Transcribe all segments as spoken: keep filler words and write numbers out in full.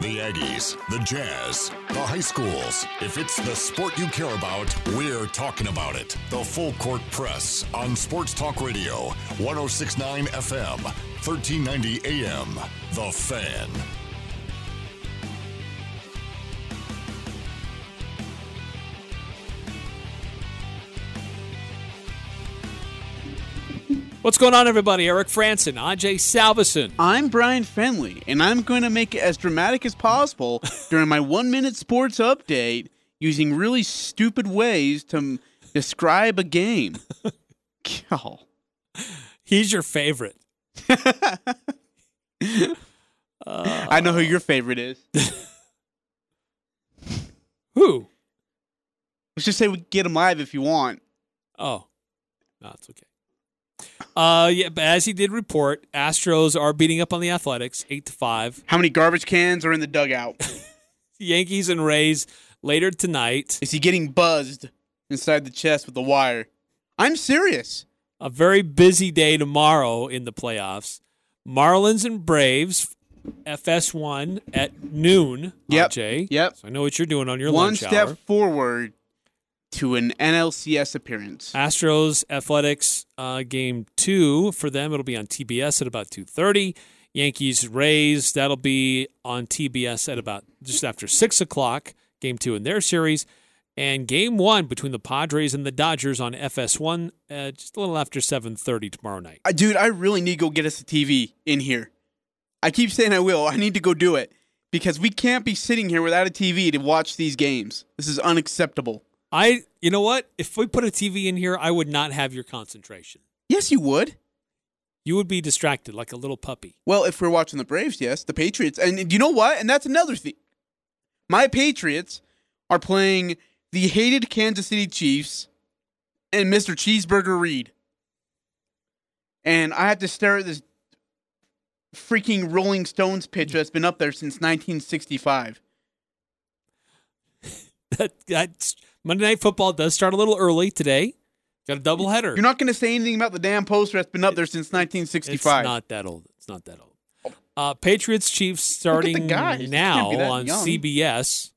The Aggies, the Jazz, the high schools. If it's the sport you care about, we're talking about it. The Full Court Press on Sports Talk Radio, one oh six point nine F M, thirteen ninety A M. The Fan. What's going on, everybody? Eric Frandsen, Ajay Salvesen. I'm Brian Fenley, and I'm going to make it as dramatic as possible during my one-minute sports update using really stupid ways to m- describe a game. Oh. He's your favorite. uh, I know who your favorite is. Who? Let's just say we get him live if you want. Oh. No, it's okay. Uh, yeah, but as he did report, Astros are beating up on the Athletics, eight to five. How many garbage cans are in the dugout? Yankees and Rays later tonight. Is he getting buzzed inside the chest with the wire? I'm serious. A very busy day tomorrow in the playoffs. Marlins and Braves, F S one at noon. Yep. Ajay. Yep. So I know what you're doing on your One lunch hour. One step forward to an N L C S appearance. Astros, Athletics, uh, game two. For them, it'll be on T B S at about two thirty. Yankees, Rays, that'll be on T B S at about just after six o'clock, game two in their series. And game one between the Padres and the Dodgers on F S one uh, just a little after seven thirty tomorrow night. Uh, dude, I really need to go get us a T V in here. I keep saying I will. I need to go do it because we can't be sitting here without a T V to watch these games. This is unacceptable. I, you know what? If we put a T V in here, I would not have your concentration. Yes, you would. You would be distracted like a little puppy. Well, if we're watching the Braves, yes, the Patriots. And you know what? And that's another thing. My Patriots are playing the hated Kansas City Chiefs and Mister Cheeseburger Reed. And I have to stare at this freaking Rolling Stones picture that's been up there since nineteen sixty-five. that, that's... Monday Night Football does start a little early today. Got a doubleheader. You're not going to say anything about the damn poster that's been up there since nineteen sixty-five. It's not that old. It's not that old. Uh, Patriots Chiefs starting now on young. C B S,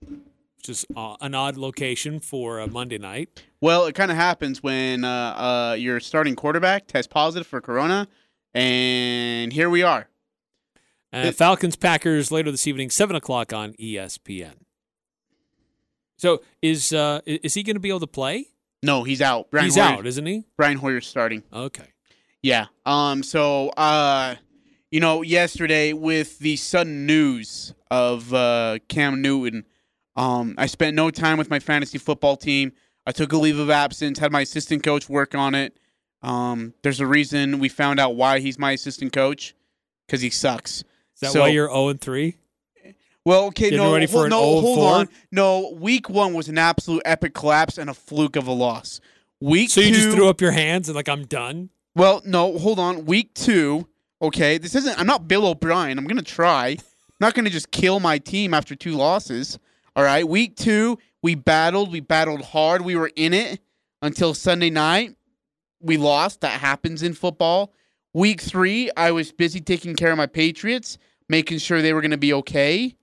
which is uh, an odd location for a Monday night. Well, it kind of happens when uh, uh, your starting quarterback tests positive for corona, and here we are. Uh, it- Falcons Packers later this evening, seven o'clock on E S P N. So is uh, is he going to be able to play? No, he's out. Brian he's Hoyer, out, isn't he? Brian Hoyer's starting. Okay. Yeah. Um. So, uh, you know, yesterday with the sudden news of uh, Cam Newton, um, I spent no time with my fantasy football team. I took a leave of absence, had my assistant coach work on it. Um, there's a reason we found out why he's my assistant coach, because he sucks. Is that so, why you're zero and three? Well, okay, Getting no, hold, no, hold on. No, week one was an absolute epic collapse and a fluke of a loss. Week so you two, just threw up your hands and like, I'm done? Well, no, hold on. Week two, okay, this isn't, I'm not Bill O'Brien. I'm going to try. I'm not going to just kill my team after two losses. All right, week two, we battled. We battled hard. We were in it until Sunday night. We lost. That happens in football. Week three, I was busy taking care of my Patriots, making sure they were going to be okay.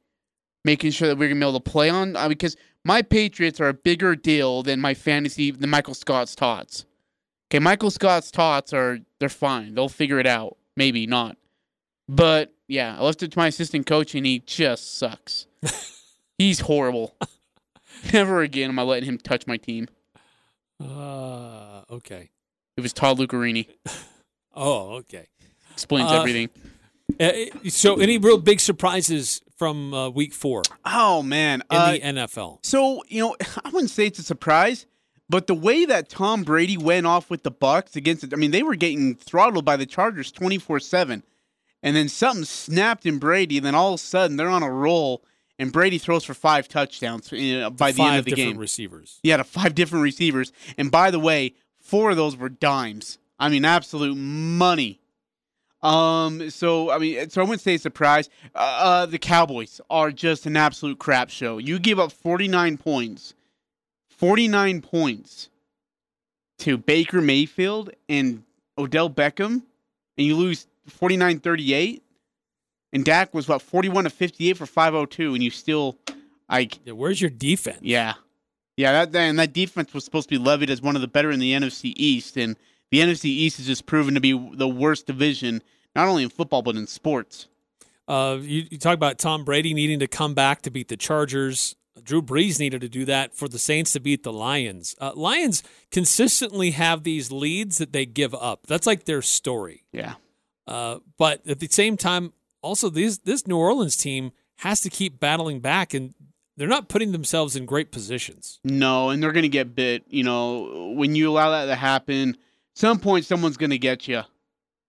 Making sure that we're gonna be able to play on uh, because my Patriots are a bigger deal than my fantasy than Michael Scott's Tots. Okay, Michael Scott's Tots are they're fine. They'll figure it out. Maybe not. But yeah, I left it to my assistant coach and he just sucks. He's horrible. Never again am I letting him touch my team. Uh okay. It was Todd Lucarini. Oh, okay. Explains uh, everything. Uh, so any real big surprises from uh, week four? Oh, man. In uh, the N F L. So, you know, I wouldn't say it's a surprise, but the way that Tom Brady went off with the Bucs against it, I mean, they were getting throttled by the Chargers twenty-four seven, and then something snapped in Brady, and then all of a sudden they're on a roll, and Brady throws for five touchdowns you know, by the end of the game. Five different receivers. Yeah, to five different receivers. And by the way, four of those were dimes. I mean, absolute money. Um, so, I mean, so I wouldn't say surprise. Uh, uh, the Cowboys are just an absolute crap show. You give up forty-nine points. forty-nine points to Baker Mayfield and Odell Beckham, and you lose forty-nine thirty-eight. And Dak was about forty-one to fifty-eight for five oh two, and you still, like, yeah, where's your defense? Yeah, yeah, that and that defense was supposed to be levied as one of the better in the N F C East, and the N F C East has just proven to be the worst division, not only in football but in sports. Uh, you, you talk about Tom Brady needing to come back to beat the Chargers. Drew Brees needed to do that for the Saints to beat the Lions. Uh, Lions consistently have these leads that they give up. That's like their story. Yeah. Uh, but at the same time, also these, this New Orleans team has to keep battling back, and they're not putting themselves in great positions. No, and they're going to get bit. You know, when you allow that to happen, at some point someone's going to get you.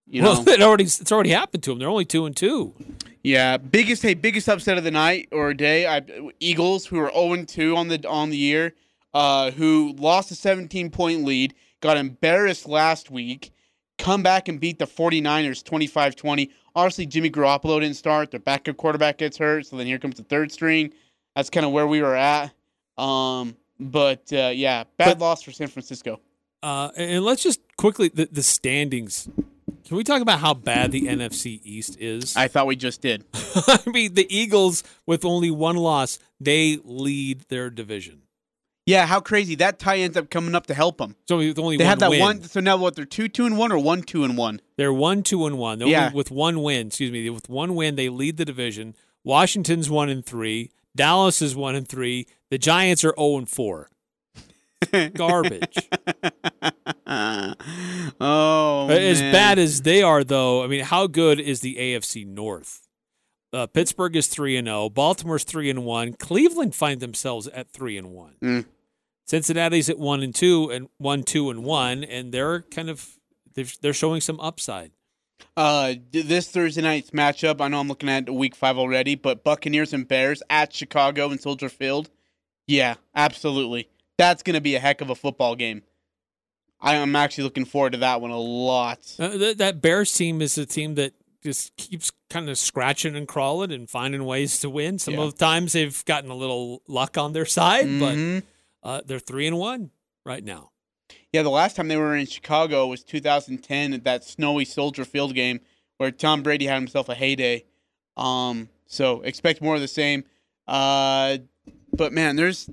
You know, well, it already it's already happened to them. They're only two and two. Yeah, biggest hey, biggest upset of the night or day. I, Eagles, who were zero and two on the on the year, uh, who lost a seventeen point lead, got embarrassed last week, come back and beat the 49ers twenty-five twenty. Obviously, Jimmy Garoppolo didn't start. Their backup quarterback gets hurt, so then here comes the third string. That's kind of where we were at. Um, but uh, yeah, bad but, loss for San Francisco. Uh, and let's just quickly the, the standings. Can we talk about how bad the N F C East is? I thought we just did. I mean, the Eagles, with only one loss, they lead their division. Yeah, how crazy. That tie ends up coming up to help them. So with only they one have that win. One, so now what, they're two, two and one or one, two and one? They're one, two and one. They're yeah. only, with one win, excuse me, with one win, they lead the division. Washington's one and three. Dallas is one and three. The Giants are zero and four. Garbage. Oh, as man. Bad as they are, though, I mean, how good is the A F C North? Uh, Pittsburgh is three and zero. Baltimore's three and one. Cleveland find themselves at three and one. Mm. Cincinnati's at one and two and one two and one, and they're kind of they're showing some upside. Uh, this Thursday night's matchup, I know I'm looking at Week Five already, but Buccaneers and Bears at Chicago and Soldier Field. Yeah, absolutely. That's going to be a heck of a football game. I'm actually looking forward to that one a lot. Uh, that, that Bears team is a team that just keeps kind of scratching and crawling and finding ways to win. Some yeah. of the times they've gotten a little luck on their side, mm-hmm. but uh, they're three and one right now. Yeah, the last time they were in Chicago was two thousand ten at that snowy Soldier Field game where Tom Brady had himself a heyday. Um, so expect more of the same. Uh, but, man, there's...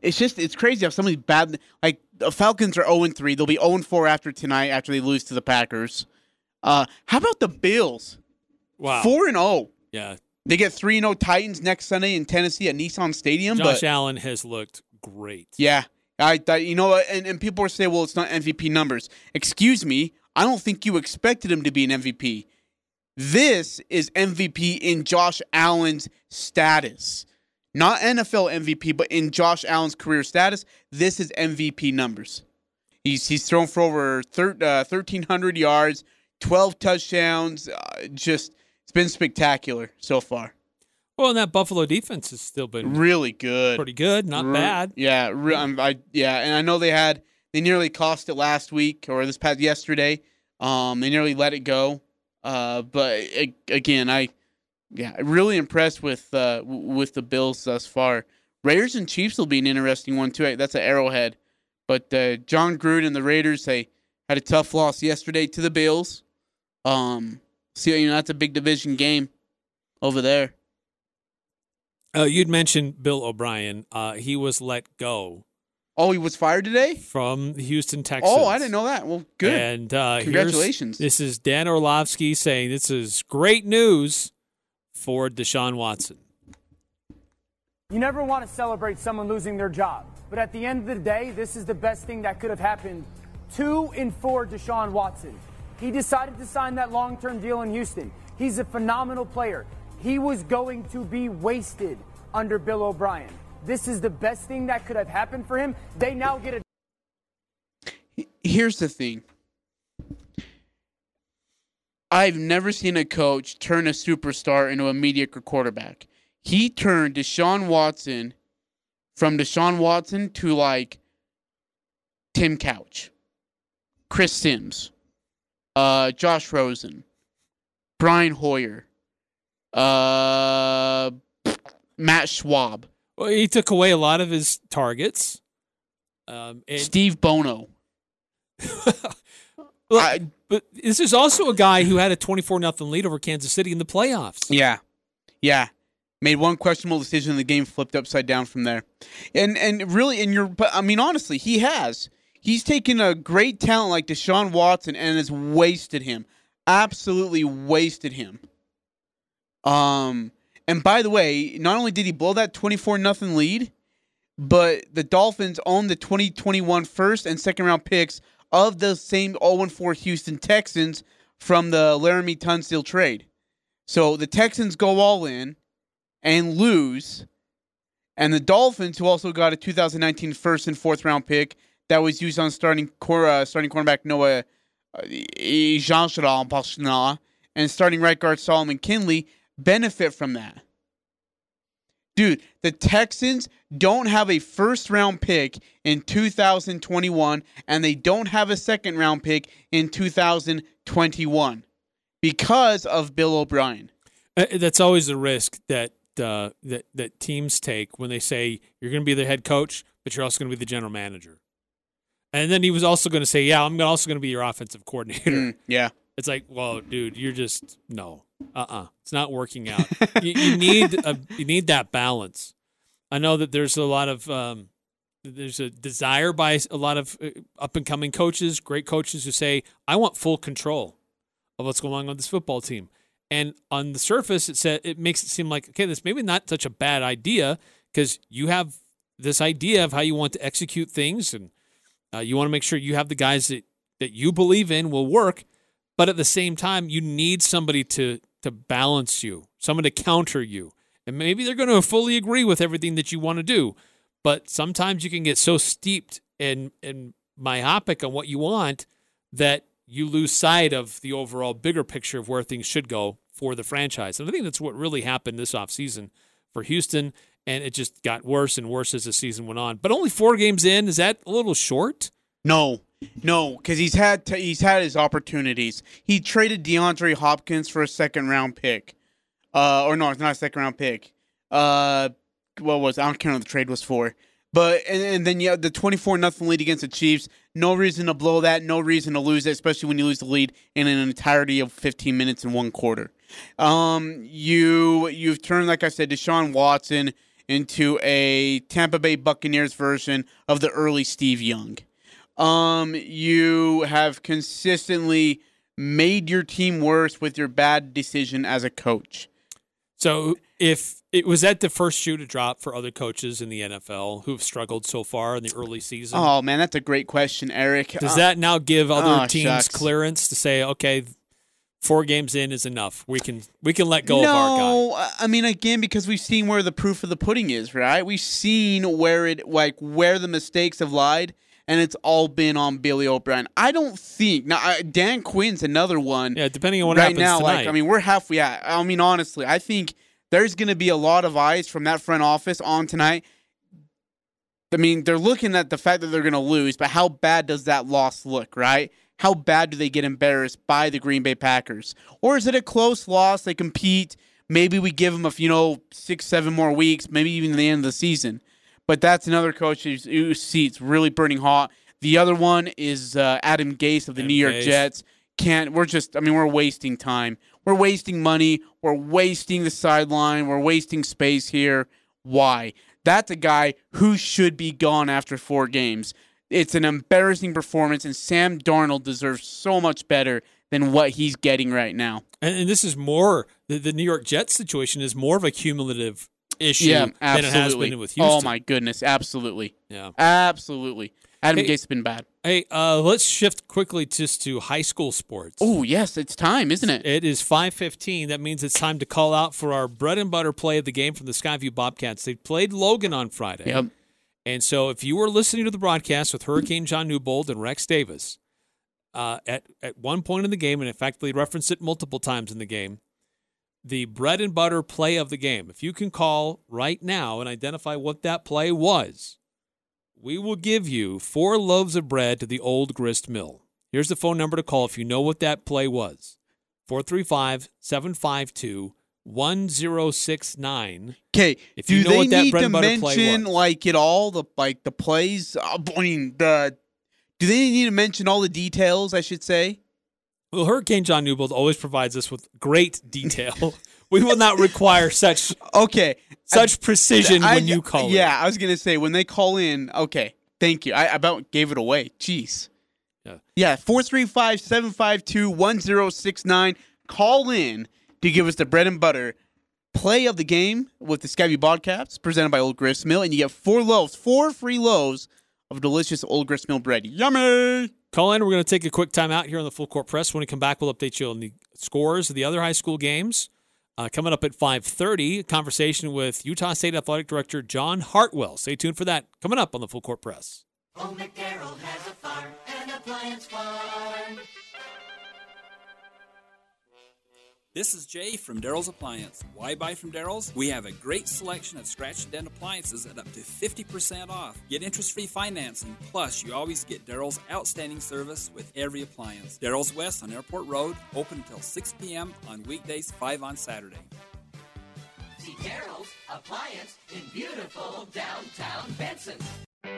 It's just, it's crazy how somebody's bad. Like, the Falcons are zero and three. They'll be zero and four after tonight, after they lose to the Packers. Uh, how about the Bills? Wow. four and oh. Yeah. They get three and oh Titans next Sunday in Tennessee at Nissan Stadium. Josh but, Allen has looked great. Yeah. I, I You know, and, and people are saying, well, it's not M V P numbers. Excuse me. I don't think you expected him to be an M V P. This is M V P in Josh Allen's status. Not N F L M V P, but in Josh Allen's career status, this is M V P numbers. He's he's thrown for over thir- uh, thirteen hundred yards, twelve touchdowns. Uh, just it's been spectacular so far. Well, and that Buffalo defense has still been really good, pretty good, not Re- bad. Yeah, re- I'm, I yeah, and I know they had they nearly cost it last week or this past yesterday. Um, they nearly let it go. Uh, but it, again, I. Yeah, really impressed with uh, with the Bills thus far. Raiders and Chiefs will be an interesting one, too. That's an Arrowhead. But uh, John Gruden and the Raiders, they had a tough loss yesterday to the Bills. Um, so, you know, that's a big division game over there. Uh, you'd mentioned Bill O'Brien. Uh, he was let go. Oh, he was fired today? From Houston, Texas. Oh, I didn't know that. Well, good. And uh, congratulations. This is Dan Orlovsky saying this is great news for Deshaun Watson. You never want to celebrate someone losing their job, but at the end of the day, this is the best thing that could have happened. Two and four Deshaun Watson. He decided to sign that long-term deal in Houston. He's a phenomenal player. He was going to be wasted under Bill O'Brien. This is the best thing that could have happened for him. They now get a... Here's the thing. I've never seen a coach turn a superstar into a mediocre quarterback. He turned Deshaun Watson from Deshaun Watson to, like, Tim Couch, Chris Sims, uh, Josh Rosen, Brian Hoyer, uh, Matt Schwab. Well, he took away a lot of his targets. Um, and- Steve Bono. Well, I, but this is also a guy who had a twenty-four nothing lead over Kansas City in the playoffs. Yeah. Yeah. Made one questionable decision and the game flipped upside down from there. And and really, in your, I mean, honestly, he has. He's taken a great talent like Deshaun Watson and has wasted him. Absolutely wasted him. Um, and by the way, not only did he blow that twenty-four nothing lead, but the Dolphins owned the twenty twenty-one first and second round picks of those same oh and four Houston Texans from the Laramie Tunsil trade. So the Texans go all in and lose. And the Dolphins, who also got a two thousand nineteen first and fourth round pick that was used on starting core, uh, starting cornerback Noah Ejanchadal and starting right guard Solomon Kinley, benefit from that. Dude, the Texans don't have a first-round pick in two thousand twenty-one, and they don't have a second-round pick in two thousand twenty-one because of Bill O'Brien. Uh, that's always the risk that uh, that that teams take when they say, you're going to be the head coach, but you're also going to be the general manager. And then he was also going to say, yeah, I'm also going to be your offensive coordinator. Mm, yeah. It's like, well, dude, you're just, no, uh-uh. It's not working out. you, you need a, you need that balance. I know that there's a lot of, um, there's a desire by a lot of up-and-coming coaches, great coaches who say, I want full control of what's going on with this football team. And on the surface, it said, it makes it seem like, okay, this maybe not such a bad idea because you have this idea of how you want to execute things, and uh, you want to make sure you have the guys that, that you believe in will work. But at the same time, you need somebody to to balance you, someone to counter you. And maybe they're going to fully agree with everything that you want to do. But sometimes you can get so steeped and, and myopic on what you want that you lose sight of the overall bigger picture of where things should go for the franchise. And I think that's what really happened this offseason for Houston, and it just got worse and worse as the season went on. But only four games in, is that a little short? No. No, because he's had t- he's had his opportunities. He traded DeAndre Hopkins for a second round pick, uh, or no, it's not a second round pick. Uh, what was I don't care what the trade was for, but and, and then yeah, the twenty-four nothing lead against the Chiefs. No reason to blow that. No reason to lose it, especially when you lose the lead in an entirety of fifteen minutes in one quarter. Um, you you've turned, like I said, Deshaun Watson into a Tampa Bay Buccaneers version of the early Steve Young. Um, you have consistently made your team worse with your bad decision as a coach. So if it was that the first shoe to drop for other coaches in the N F L who've struggled so far in the early season? Oh, man, that's a great question, Eric. Does uh, that now give other oh, teams shucks. clearance to say, okay, four games in is enough. We can we can let go no, of our guy. No, I mean, again, because we've seen where the proof of the pudding is, right? We've seen where it like where the mistakes have lied. And it's all been on Billy O'Brien. I don't think now. I, Dan Quinn's another one. Yeah, depending on what right happens now, tonight. Like, I mean, we're halfway. Yeah, I mean, honestly, I think there's going to be a lot of eyes from that front office on tonight. I mean, they're looking at the fact that they're going to lose, but how bad does that loss look, right? How bad do they get embarrassed by the Green Bay Packers, or is it a close loss? They compete. Maybe we give them a you know six, seven more weeks, maybe even the end of the season. But that's another coach who's, whose seat's really burning hot. The other one is uh, Adam Gase of the Adam New York Gase. Jets. Can't we're just? I mean, we're wasting time. We're wasting money. We're wasting the sideline. We're wasting space here. Why? That's a guy who should be gone after four games. It's an embarrassing performance, and Sam Darnold deserves so much better than what he's getting right now. And, and this is more the, the New York Jets situation is more of a cumulative issue yeah, than it has been with Houston. Oh, my goodness. Absolutely. Yeah. Absolutely. Adam hey, Gase has been bad. Hey, uh, let's shift quickly just to high school sports. Oh, yes. It's time, isn't it? It is five fifteen. That means it's time to call out for our bread and butter play of the game from the Skyview Bobcats. They played Logan on Friday. Yep. And so if you were listening to the broadcast with Hurricane John Newbold and Rex Davis, uh, at, at one point in the game, and in fact, they referenced it multiple times in the game, the bread and butter play of the game. If you can call right now and identify what that play was, we will give you four loaves of bread to the Old Grist Mill. Here's the phone number to call if you know what that play was. four three five, seven five two, one zero six nine. Okay, if you do know they what that need bread to and butter mention, play was. Like it all, the like the plays, I mean, the do they need to mention all the details, I should say? Well, Hurricane John Newbold always provides us with great detail. We will not require such okay such I, precision I, when you call yeah, in. Yeah, I was going to say, when they call in, okay, thank you. I, I about gave it away. Jeez. Yeah. Yeah, four three five, seven five two, one oh six nine. Call in to give us the bread and butter play of the game with the Scabby Bobcats presented by Old Grist Mill, and you get four loaves, four free loaves of delicious Old Grist Mill bread. Yummy! Call in. We're going to take a quick time out here on the Full Court Press. When we come back, we'll update you on the scores of the other high school games. Uh, coming up at five thirty, a conversation with Utah State Athletic Director John Hartwell. Stay tuned for that. Coming up on the Full Court Press. Home McDarrell has a farm, an appliance farm. This is Jay from Darrell's Appliance. Why buy from Darrell's? We have a great selection of scratch and dent appliances at up to fifty percent off. Get interest-free financing, plus you always get Darrell's outstanding service with every appliance. Darrell's West on Airport Road, open until six p.m. on weekdays, five on Saturday. See Darrell's Appliance in beautiful downtown Benson.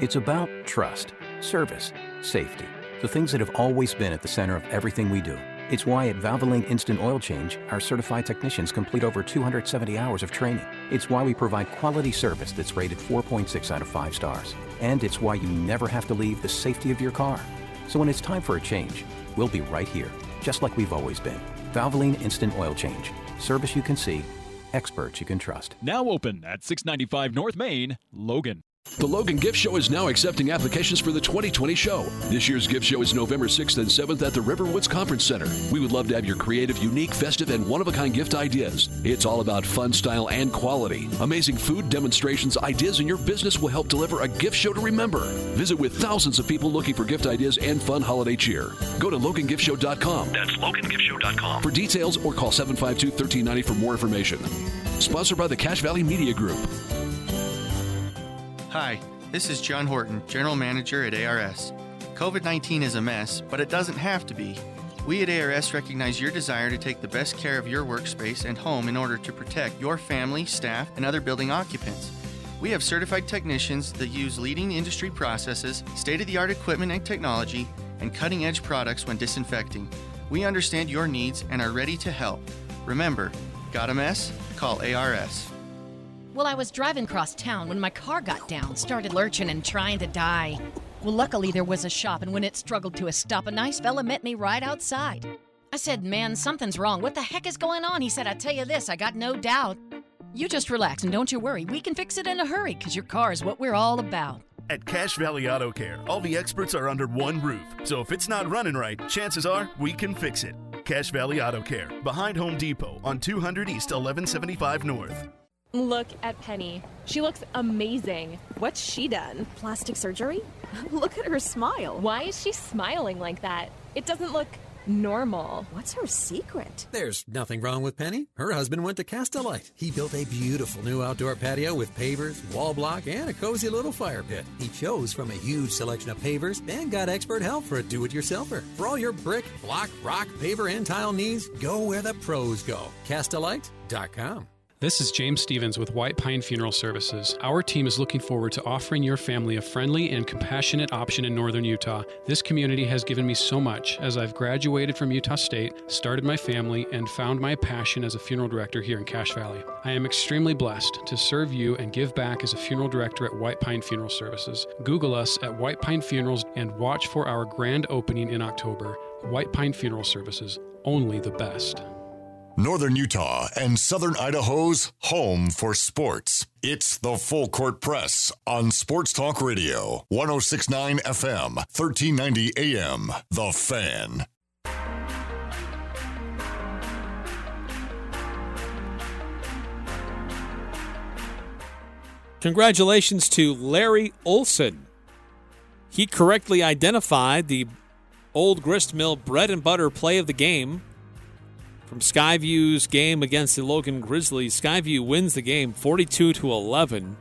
It's about trust, service, safety, the things that have always been at the center of everything we do. It's why at Valvoline Instant Oil Change, our certified technicians complete over two hundred seventy hours of training. It's why we provide quality service that's rated four point six out of five stars. And it's why you never have to leave the safety of your car. So when it's time for a change, we'll be right here, just like we've always been. Valvoline Instant Oil Change. Service you can see, experts you can trust. Now open at six ninety-five North Main, Logan. The Logan Gift Show is now accepting applications for the twenty twenty show. This year's Gift Show is November sixth and seventh at the Riverwoods Conference Center. We would love to have your creative, unique, festive, and one-of-a-kind gift ideas. It's all about fun, style, and quality. Amazing food, demonstrations, ideas, and your business will help deliver a gift show to remember. Visit with thousands of people looking for gift ideas and fun holiday cheer. Go to Logan Gift Show dot com. That's Logan Gift Show dot com. for details or call seven five two, one three nine zero for more information. Sponsored by the Cache Valley Media Group. Hi, this is John Horton, General Manager at A R S. COVID nineteen is a mess, but it doesn't have to be. We at A R S recognize your desire to take the best care of your workspace and home in order to protect your family, staff, and other building occupants. We have certified technicians that use leading industry processes, state-of-the-art equipment and technology, and cutting-edge products when disinfecting. We understand your needs and are ready to help. Remember, got a mess? Call A R S. Well, I was driving across town when my car got down, started lurching and trying to die. Well, luckily there was a shop, and when it struggled to a stop, a nice fella met me right outside. I said, man, something's wrong. What the heck is going on? He said, I tell you this, I got no doubt. You just relax and don't you worry. We can fix it in a hurry, because your car is what we're all about. At Cache Valley Auto Care, all the experts are under one roof. So if it's not running right, chances are we can fix it. Cache Valley Auto Care, behind Home Depot on two hundred East, eleven seventy-five North. Look at Penny. She looks amazing. What's she done? Plastic surgery? Look at her smile. Why is she smiling like that? It doesn't look normal. What's her secret? There's nothing wrong with Penny. Her husband went to Castellite. He built a beautiful new outdoor patio with pavers, wall block, and a cozy little fire pit. He chose from a huge selection of pavers and got expert help for a do-it-yourselfer. For all your brick, block, rock, paver, and tile needs, go where the pros go. Castellite dot com. This is James Stevens with White Pine Funeral Services. Our team is looking forward to offering your family a friendly and compassionate option in northern Utah. This community has given me so much as I've graduated from Utah State, started my family, and found my passion as a funeral director here in Cache Valley. I am extremely blessed to serve you and give back as a funeral director at White Pine Funeral Services. Google us at White Pine Funerals and watch for our grand opening in October. White Pine Funeral Services, only the best. Northern Utah and Southern Idaho's home for sports. It's the Full Court Press on Sports Talk Radio, one oh six point nine F M, thirteen ninety A M, The Fan. Congratulations to Larry Olson. He correctly identified the Old Grist Mill bread and butter play of the game from Skyview's game against the Logan Grizzlies. Skyview wins the game forty-two to eleven.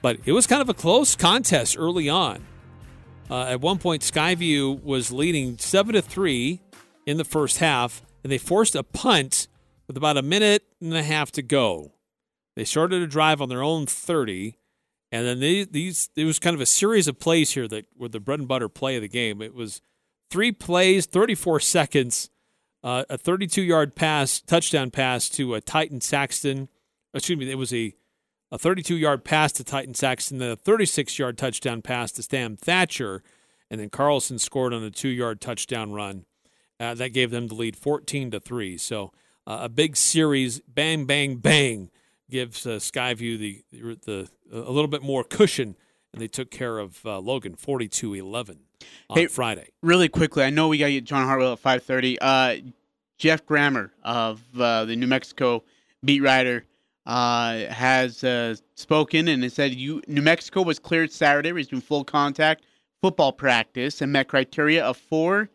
But it was kind of a close contest early on. Uh, at one point, Skyview was leading seven to three in the first half, and they forced a punt with about a minute and a half to go. They started a drive on their own thirty, and then they, these it was kind of a series of plays here that were the bread and butter play of the game. It was Three plays, thirty-four seconds, uh, a thirty-two-yard pass, touchdown pass to a Titan Saxton. Excuse me, it was a a thirty-two-yard pass to Titan Saxton, then a thirty-six-yard touchdown pass to Sam Thatcher, and then Carlson scored on a two-yard touchdown run. Uh, that gave them the lead fourteen to three. So uh, a big series, bang, bang, bang, gives uh, Skyview the, the the a little bit more cushion, and they took care of uh, Logan forty-two eleven on hey, Friday. Really quickly, I know we got to get John Hartwell at five thirty. Uh, Jeff Grammer of uh, the New Mexico beat writer uh, has uh, spoken, and it said you New Mexico was cleared Saturday, resumed full contact football practice, and met criteria of four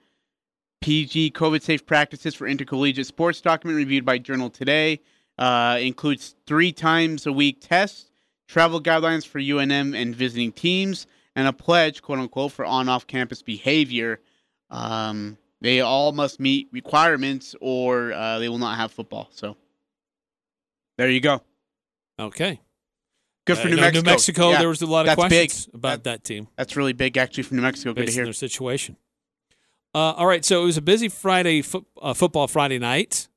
P G COVID-safe practices for intercollegiate sports. Document reviewed by Journal Today. Uh, includes three times a week tests, travel guidelines for U N M and visiting teams, and a pledge, quote-unquote, for on-off campus behavior. Um, they all must meet requirements or uh, they will not have football. So there you go. Okay. Good for uh, New, no, Mexico. New Mexico. Yeah. There was a lot of that's questions big. about that, that team. That's really big, actually, for New Mexico. Based Good to hear. Their situation. Uh, all right, so it was a busy Friday, fo- uh, football Friday night,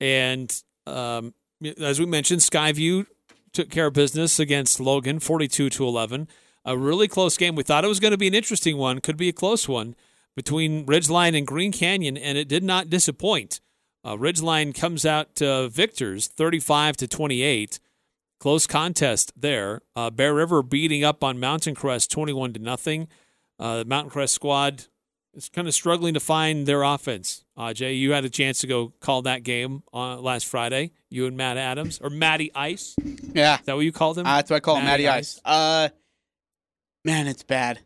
and Um, as we mentioned, Skyview took care of business against Logan, forty-two to eleven. A really close game. We thought it was going to be an interesting one, could be a close one, between Ridgeline and Green Canyon, and it did not disappoint. Uh, Ridgeline comes out uh, victors, thirty-five to twenty-eight. Close contest there. Uh, Bear River beating up on Mountain Crest, twenty-one to nothing. Uh, the Mountain Crest squad is kind of struggling to find their offense. Ajay, you had a chance to go call that game on last Friday. You and Matt Adams, or Matty Ice. Yeah. Is that what you called him? Uh, that's what I call him, Matty Ice. Ice. Uh, man, it's bad.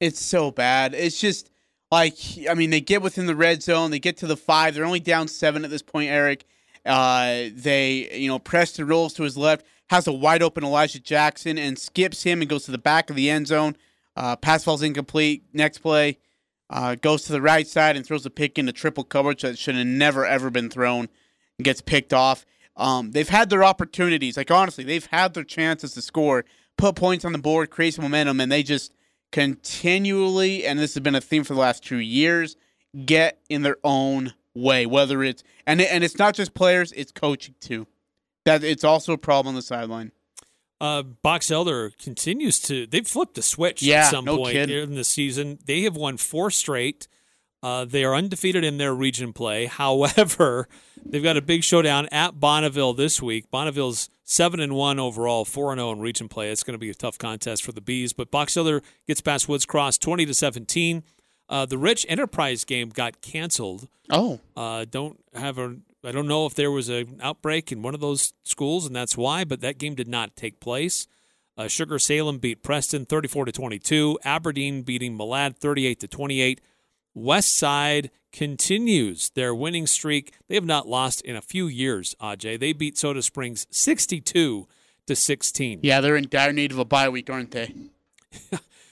It's so bad. It's just like, I mean, they get within the red zone. They get to the five. They're only down seven at this point, Eric. Uh, they, you know, press the rolls to his left, has a wide open Elijah Jackson and skips him and goes to the back of the end zone. Uh, pass falls incomplete. Next play. Uh, goes to the right side and throws a pick into triple coverage that should have never, ever been thrown and gets picked off. Um, they've had their opportunities. Like, honestly, they've had their chances to score, put points on the board, create some momentum, and they just continually, and this has been a theme for the last two years, get in their own way. Whether it's and and it's not just players, it's coaching too. That it's also a problem on the sideline. Uh, Box Elder continues to, they've flipped a switch yeah, at some no point kidding. in the season. They have won four straight. Uh, they are undefeated in their region play. However, they've got a big showdown at Bonneville this week. Bonneville's seven and one overall, four and oh in region play. It's going to be a tough contest for the Bees. But Box Elder gets past Woods Cross twenty to seventeen. Uh, the Rich Enterprise game got canceled. Oh. Uh, don't have a. I don't know if there was an outbreak in one of those schools, and that's why, but that game did not take place. Uh, Sugar Salem beat Preston thirty-four to twenty-two. Aberdeen beating Malad thirty-eight to twenty-eight. Westside continues their winning streak. They have not lost in a few years, Ajay. They beat Soda Springs sixty-two to sixteen. Yeah, they're in dire need of a bye week, aren't they?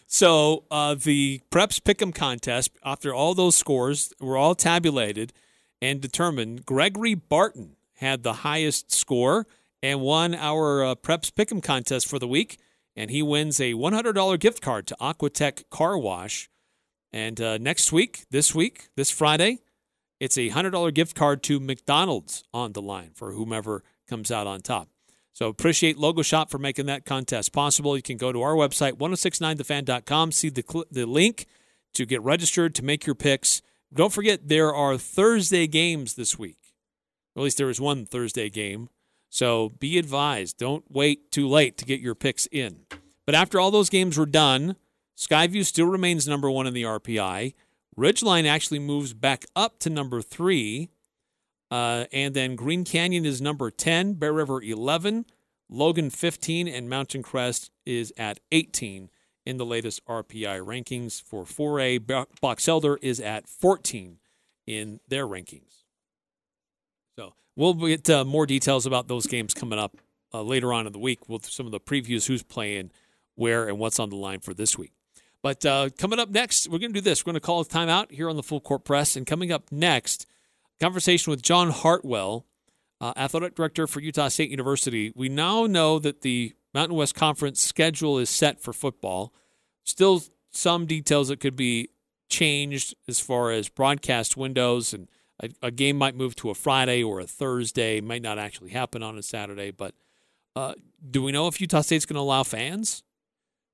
So uh, the Preps Pick'em contest, after all those scores, were all tabulated and determined. Gregory Barton had the highest score and won our uh, Preps Pick'em contest for the week, and he wins a one hundred dollars gift card to Aquatech Car Wash. And uh, next week, this week, this Friday, it's a one hundred dollars gift card to McDonald's on the line for whomever comes out on top. So appreciate Logo Shop for making that contest possible. You can go to our website, ten sixty-nine the fan dot com, see the cl- the link to get registered, to make your picks. Don't forget, there are Thursday games this week. Or at least there is one Thursday game. So be advised, don't wait too late to get your picks in. But after all those games were done, Skyview still remains number one in the R P I. Ridgeline actually moves back up to number three. Uh, and then Green Canyon is number ten, Bear River eleven, Logan fifteen, and Mountain Crest is at eighteen. In the latest R P I rankings for four A, Box Elder is at fourteen in their rankings. So we'll get uh, more details about those games coming up uh, later on in the week with some of the previews, who's playing, where, and what's on the line for this week. But uh, coming up next, we're going to do this. We're going to call a timeout here on the Full Court Press. And coming up next, conversation with John Hartwell, uh, athletic director for Utah State University. We now know that the Mountain West Conference schedule is set for football. Still some details that could be changed as far as broadcast windows, and a, a game might move to a Friday or a Thursday. It might not actually happen on a Saturday, but uh, do we know if Utah State's going to allow fans?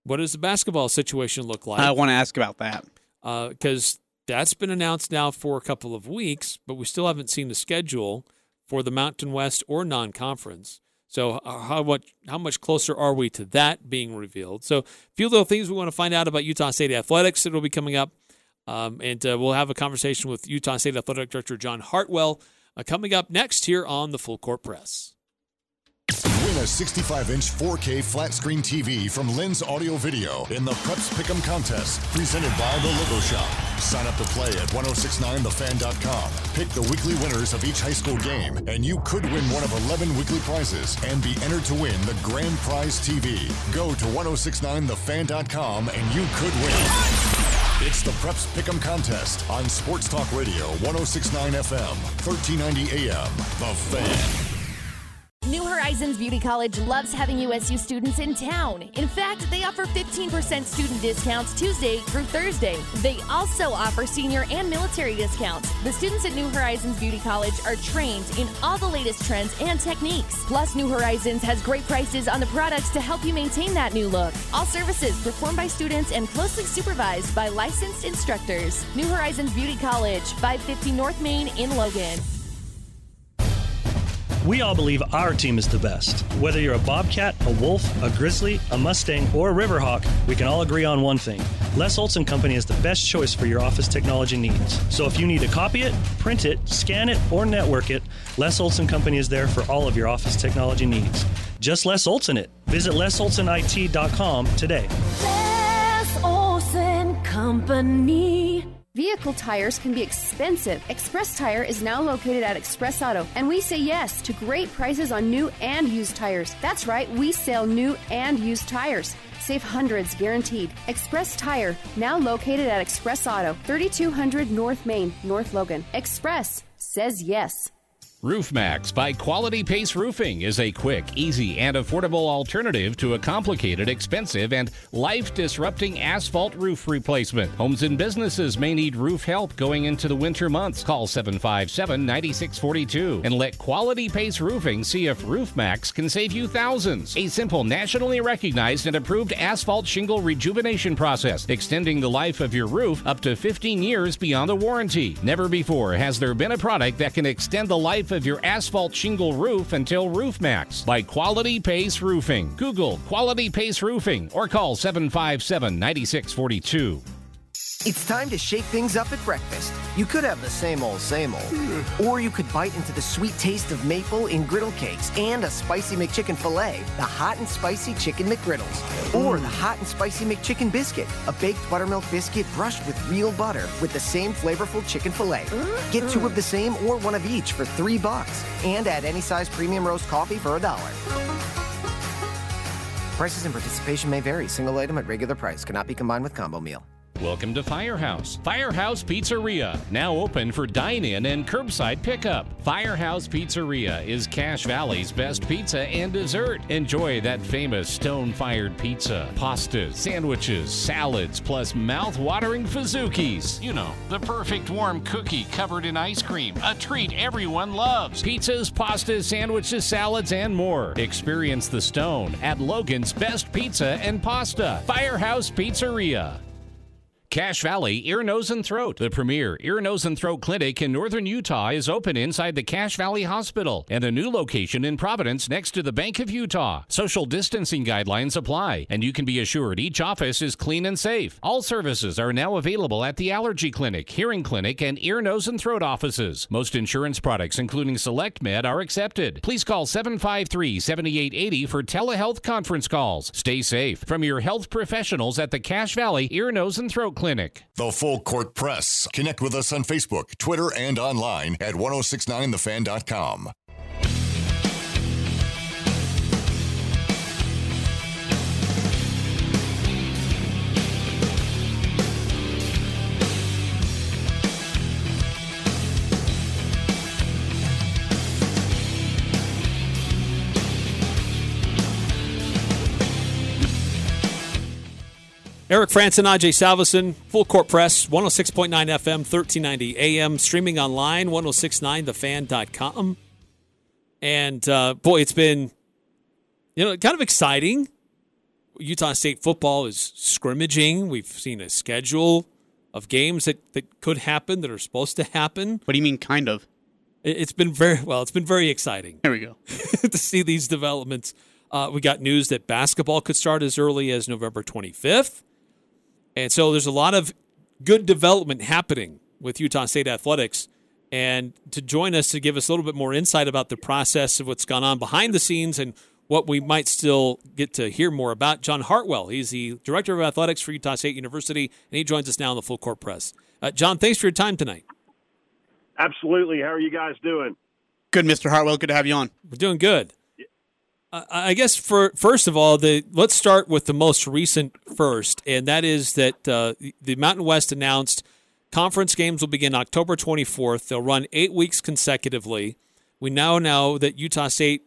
What does the basketball situation look like? I want to ask about that. Because uh, that's been announced now for a couple of weeks, but we still haven't seen the schedule for the Mountain West or non-conference. So how much, how much closer are we to that being revealed? So a few little things we want to find out about Utah State Athletics that will be coming up. Um, and uh, we'll have a conversation with Utah State Athletic Director John Hartwell uh, coming up next here on the Full Court Press. Win a sixty-five inch four K flat-screen T V from Lens Audio Video in the Preps Pick'em Contest, presented by The Logo Shop. Sign up to play at ten sixty-nine the fan dot com. Pick the weekly winners of each high school game, and you could win one of eleven weekly prizes and be entered to win the grand prize T V. Go to ten sixty-nine the fan dot com, and you could win. It's the Preps Pick'em Contest on Sports Talk Radio, ten sixty-nine F M, thirteen ninety A M, The Fan. New Horizons Beauty College loves having U S U students in town. In fact, they offer fifteen percent student discounts Tuesday through Thursday. They also offer senior and military discounts. The students at New Horizons Beauty College are trained in all the latest trends and techniques. Plus, New Horizons has great prices on the products to help you maintain that new look. All services performed by students and closely supervised by licensed instructors. New Horizons Beauty College, five fifty North Main in Logan. We all believe our team is the best. Whether you're a Bobcat, a Wolf, a Grizzly, a Mustang, or a Riverhawk, we can all agree on one thing. Les Olson Company is the best choice for your office technology needs. So if you need to copy it, print it, scan it, or network it, Les Olson Company is there for all of your office technology needs. Just Les Olson it. Visit les olson I T dot com today. Les Olson Company. Vehicle tires can be expensive. Express Tire is now located at Express Auto, and we say yes to great prices on new and used tires. That's right, we sell new and used tires. Save hundreds guaranteed. Express Tire, now located at Express Auto, thirty-two hundred North Main, North Logan. Express says yes. RoofMax by Quality Pace Roofing is a quick, easy, and affordable alternative to a complicated, expensive, and life-disrupting asphalt roof replacement. Homes and businesses may need roof help going into the winter months. Call seven five seven, nine six four two and let Quality Pace Roofing see if RoofMax can save you thousands. A simple, nationally recognized and approved asphalt shingle rejuvenation process, extending the life of your roof up to fifteen years beyond the warranty. Never before has there been a product that can extend the life of your asphalt shingle roof until RoofMax by Quality Pace Roofing. Google Quality Pace Roofing or call seven five seven, nine six four two. It's time to shake things up at breakfast. You could have the same old, same old. Mm. Or you could bite into the sweet taste of maple in griddle cakes and a spicy McChicken filet, the hot and spicy Chicken McGriddles. Mm. Or the hot and spicy McChicken biscuit, a baked buttermilk biscuit brushed with real butter with the same flavorful chicken filet. Mm. Get two of the same or one of each for three bucks. And add any size premium roast coffee for a dollar. Prices and participation may vary. Single item at regular price cannot be combined with combo meal. Welcome to Firehouse. Firehouse Pizzeria, now open for dine-in and curbside pickup. Firehouse Pizzeria is Cache Valley's best pizza and dessert. Enjoy that famous stone-fired pizza, pastas, sandwiches, salads, plus mouth-watering Fizookies. You know, the perfect warm cookie covered in ice cream, a treat everyone loves. Pizzas, pastas, sandwiches, salads, and more. Experience the stone at Logan's best pizza and pasta. Firehouse Pizzeria. Cache Valley Ear, Nose, and Throat. The premier ear, nose, and throat clinic in northern Utah is open inside the Cache Valley Hospital and the new location in Providence next to the Bank of Utah. Social distancing guidelines apply, and you can be assured each office is clean and safe. All services are now available at the allergy clinic, hearing clinic, and ear, nose, and throat offices. Most insurance products, including Select Med, are accepted. Please call seven five three, seven eight eight zero for telehealth conference calls. Stay safe from your health professionals at the Cache Valley Ear, Nose, and Throat Clinic. The Full Court Press. Connect with us on Facebook, Twitter, and online at ten sixty-nine the fan dot com. Eric Frandsen, Ajay Salvesen, Full Court Press, one oh six point nine F M, thirteen ninety A M, streaming online, ten sixty-nine the fan dot com. And, uh, boy, it's been, you know, kind of exciting. Utah State football is scrimmaging. We've seen a schedule of games that, that could happen, that are supposed to happen. What do you mean, kind of? It's been very, well, it's been very exciting. There we go. To see these developments. Uh, we got news that basketball could start as early as November twenty-fifth. And so there's a lot of good development happening with Utah State Athletics. And to join us to give us a little bit more insight about the process of what's gone on behind the scenes and what we might still get to hear more about, John Hartwell. He's the Director of Athletics for Utah State University, and he joins us now on the Full Court Press. Uh, John, thanks for your time tonight. Absolutely. How are you guys doing? Good, Mister Hartwell. Good to have you on. We're doing good. Uh, I guess, for first of all, the let's start with the most recent first, and that is that uh, the Mountain West announced conference games will begin October twenty-fourth. They'll run eight weeks consecutively. We now know that Utah State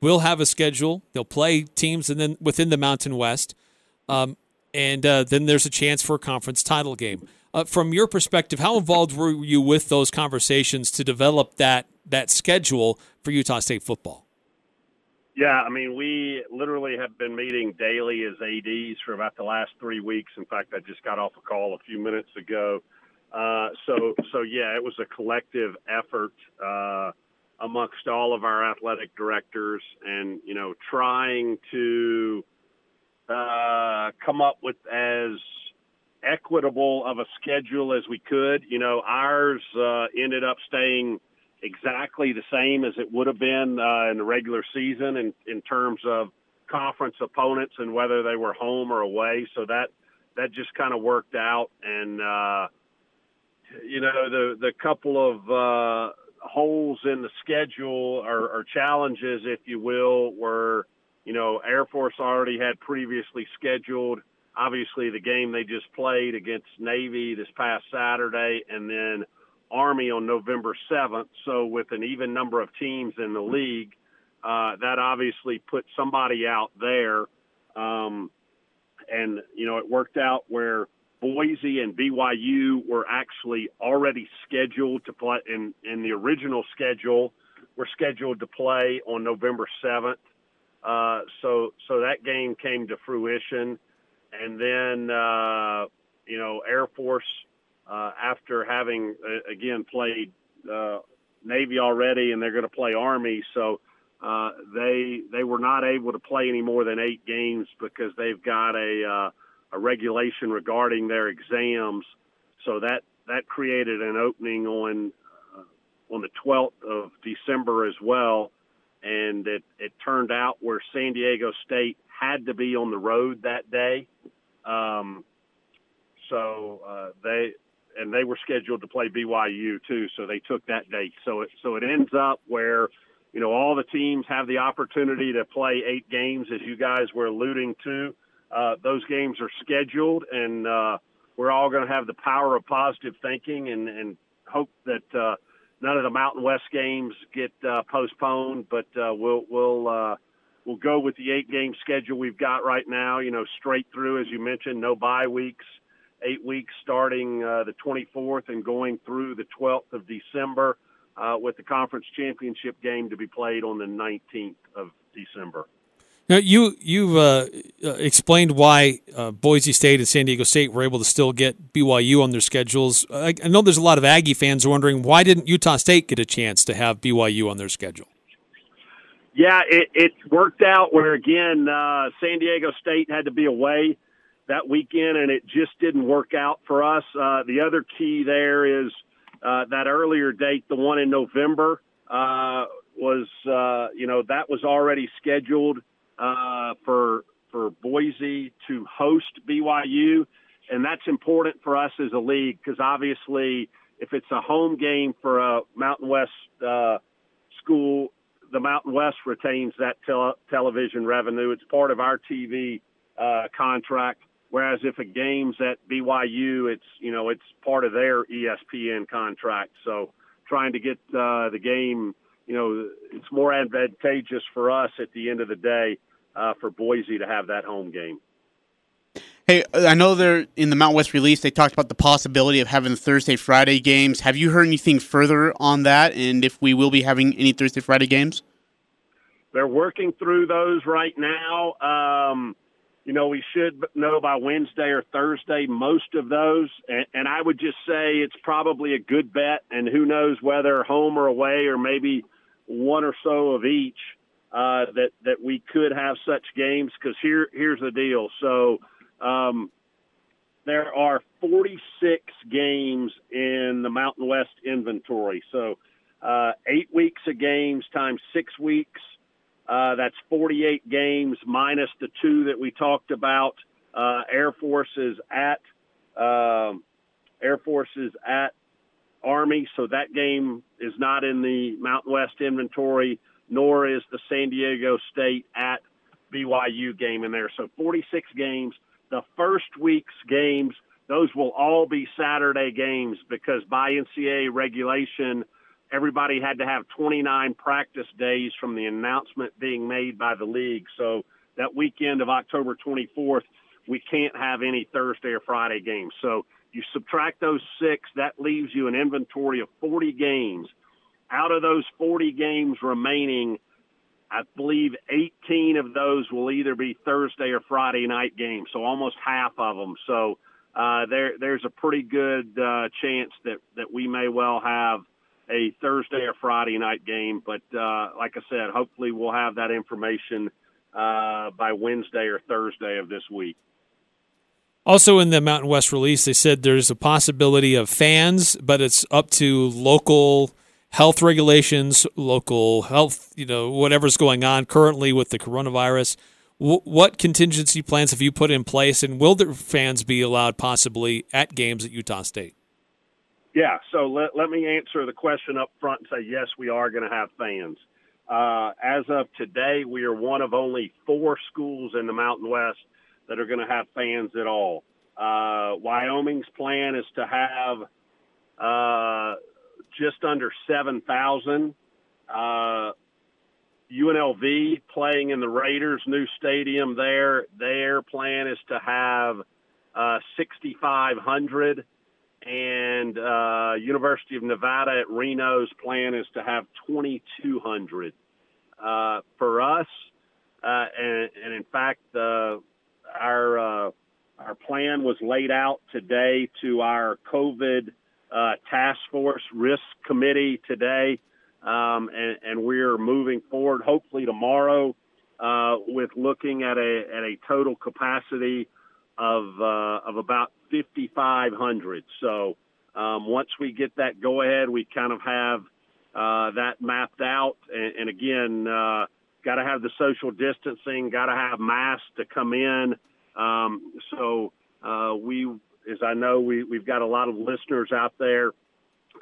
will have a schedule. They'll play teams and then within the Mountain West, um, and uh, then there's a chance for a conference title game. Uh, from your perspective, how involved were you with those conversations to develop that that schedule for Utah State football? Yeah, I mean, we literally have been meeting daily as A Ds for about the last three weeks. In fact, I just got off a call a few minutes ago. Uh, so, so yeah, it was a collective effort uh, amongst all of our athletic directors and, you know, trying to uh, come up with as equitable of a schedule as we could. You know, ours uh, ended up staying exactly the same as it would have been uh, in the regular season in, in terms of conference opponents and whether they were home or away. So that that just kind of worked out. And, uh, you know, the, the couple of uh, holes in the schedule or, or challenges, if you will, were, you know, Air Force already had previously scheduled, obviously, the game they just played against Navy this past Saturday, and then Army on November seventh. So with an even number of teams in the league, uh, that obviously put somebody out there. Um, and, you know, it worked out where Boise and B Y U were actually already scheduled to play in, in the original schedule, were scheduled to play on November seventh. Uh, so, so that game came to fruition. And then, uh, you know, Air Force, Uh, after having, uh, again, played uh, Navy already, and they're going to play Army. So uh, they they were not able to play any more than eight games because they've got a, uh, a regulation regarding their exams. So that, that created an opening on uh, on the twelfth of December as well. And it, it turned out where San Diego State had to be on the road that day. Um, so uh, they – and they were scheduled to play B Y U too, so they took that date. So it so it ends up where, you know, all the teams have the opportunity to play eight games, as you guys were alluding to. Uh, those games are scheduled, and uh, we're all going to have the power of positive thinking and, and hope that uh, none of the Mountain West games get uh, postponed. But uh, we'll we'll uh, we'll go with the eight-game schedule we've got right now. You know, straight through, as you mentioned, no bye weeks. Eight weeks starting uh, the twenty-fourth and going through the twelfth of December uh, with the conference championship game to be played on the nineteenth of December. Now, you, you've uh, explained why uh, Boise State and San Diego State were able to still get B Y U on their schedules. I, I know there's a lot of Aggie fans wondering, why didn't Utah State get a chance to have B Y U on their schedule? Yeah, it, it worked out where, again, uh, San Diego State had to be away that weekend, and it just didn't work out for us. Uh, the other key there is uh, that earlier date, the one in November, uh, was, uh, you know, that was already scheduled uh, for for Boise to host B Y U, and that's important for us as a league because obviously if it's a home game for a Mountain West uh, school, the Mountain West retains that tele- television revenue. It's part of our T V uh, contract. Whereas if a game's at B Y U, it's, you know, it's part of their E S P N contract. So trying to get uh, the game, you know, it's more advantageous for us at the end of the day uh, for Boise to have that home game. Hey, I know they're in the Mount West release. They talked about the possibility of having Thursday, Friday games. Have you heard anything further on that, and if we will be having any Thursday, Friday games? They're working through those right now. Um, you know, we should know by Wednesday or Thursday most of those, and, and I would just say it's probably a good bet, and who knows whether home or away or maybe one or so of each uh, that, that we could have such games, because here, here's the deal. So um, there are forty-six games in the Mountain West inventory. So uh, eight weeks of games times six weeks. Uh, that's forty-eight games minus the two that we talked about. Uh, Air Force is at um, Air Force is at Army, so that game is not in the Mountain West inventory, nor is the San Diego State at B Y U game in there. So forty-six games. The first week's games, those will all be Saturday games, because by N C double A regulation, everybody had to have twenty-nine practice days from the announcement being made by the league. So that weekend of October twenty-fourth, we can't have any Thursday or Friday games. So you subtract those six, that leaves you an inventory of forty games. Out of those forty games remaining, I believe eighteen of those will either be Thursday or Friday night games, so almost half of them. So uh, there, there's a pretty good uh, chance that, that we may well have a Thursday or Friday night game. But uh, like I said, hopefully we'll have that information uh, by Wednesday or Thursday of this week. Also in the Mountain West release, they said there's a possibility of fans, but it's up to local health regulations, local health, you know, whatever's going on currently with the coronavirus. W- what contingency plans have you put in place, and will the fans be allowed possibly at games at Utah State? Yeah, so let, let me answer the question up front and say, yes, we are going to have fans. Uh, as of today, we are one of only four schools in the Mountain West that are going to have fans at all. Uh, Wyoming's plan is to have uh, just under seven thousand. Uh, U N L V playing in the Raiders' new stadium there, their plan is to have uh, sixty-five hundred. And uh, University of Nevada at Reno's plan is to have twenty-two hundred. Uh, for us, uh, and, and in fact, uh, our uh, our plan was laid out today to our COVID uh, task force risk committee today, um, and, and we're moving forward. Hopefully tomorrow, uh, with looking at a at a total capacity of uh, of about fifty-five hundred. So um, once we get that go ahead, we kind of have uh, that mapped out. And, and again, uh, got to have the social distancing, got to have masks to come in. Um, so uh, we, as I know, we, we've got a lot of listeners out there.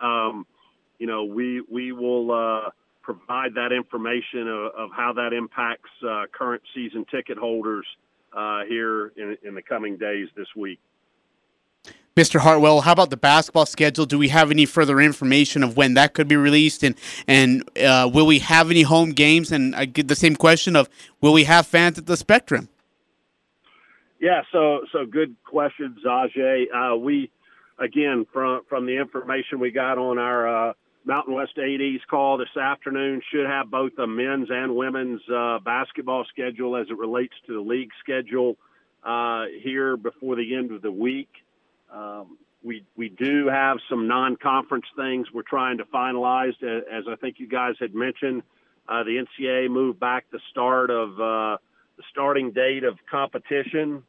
Um, you know, we, we will uh, provide that information of, of how that impacts uh, current season ticket holders uh, here in, in the coming days this week. Mister Hartwell, how about the basketball schedule? Do we have any further information of when that could be released? And and uh, will we have any home games? And I get the same question of, will we have fans at the Spectrum? Yeah, so so good questions, Ajay. Uh, we, again, from, from the information we got on our uh, Mountain West eighties call this afternoon, should have both a men's and women's uh, basketball schedule as it relates to the league schedule uh, here before the end of the week. Um, we we do have some non-conference things we're trying to finalize. As I think you guys had mentioned, uh, the N C double A moved back the start of uh, the starting date of competition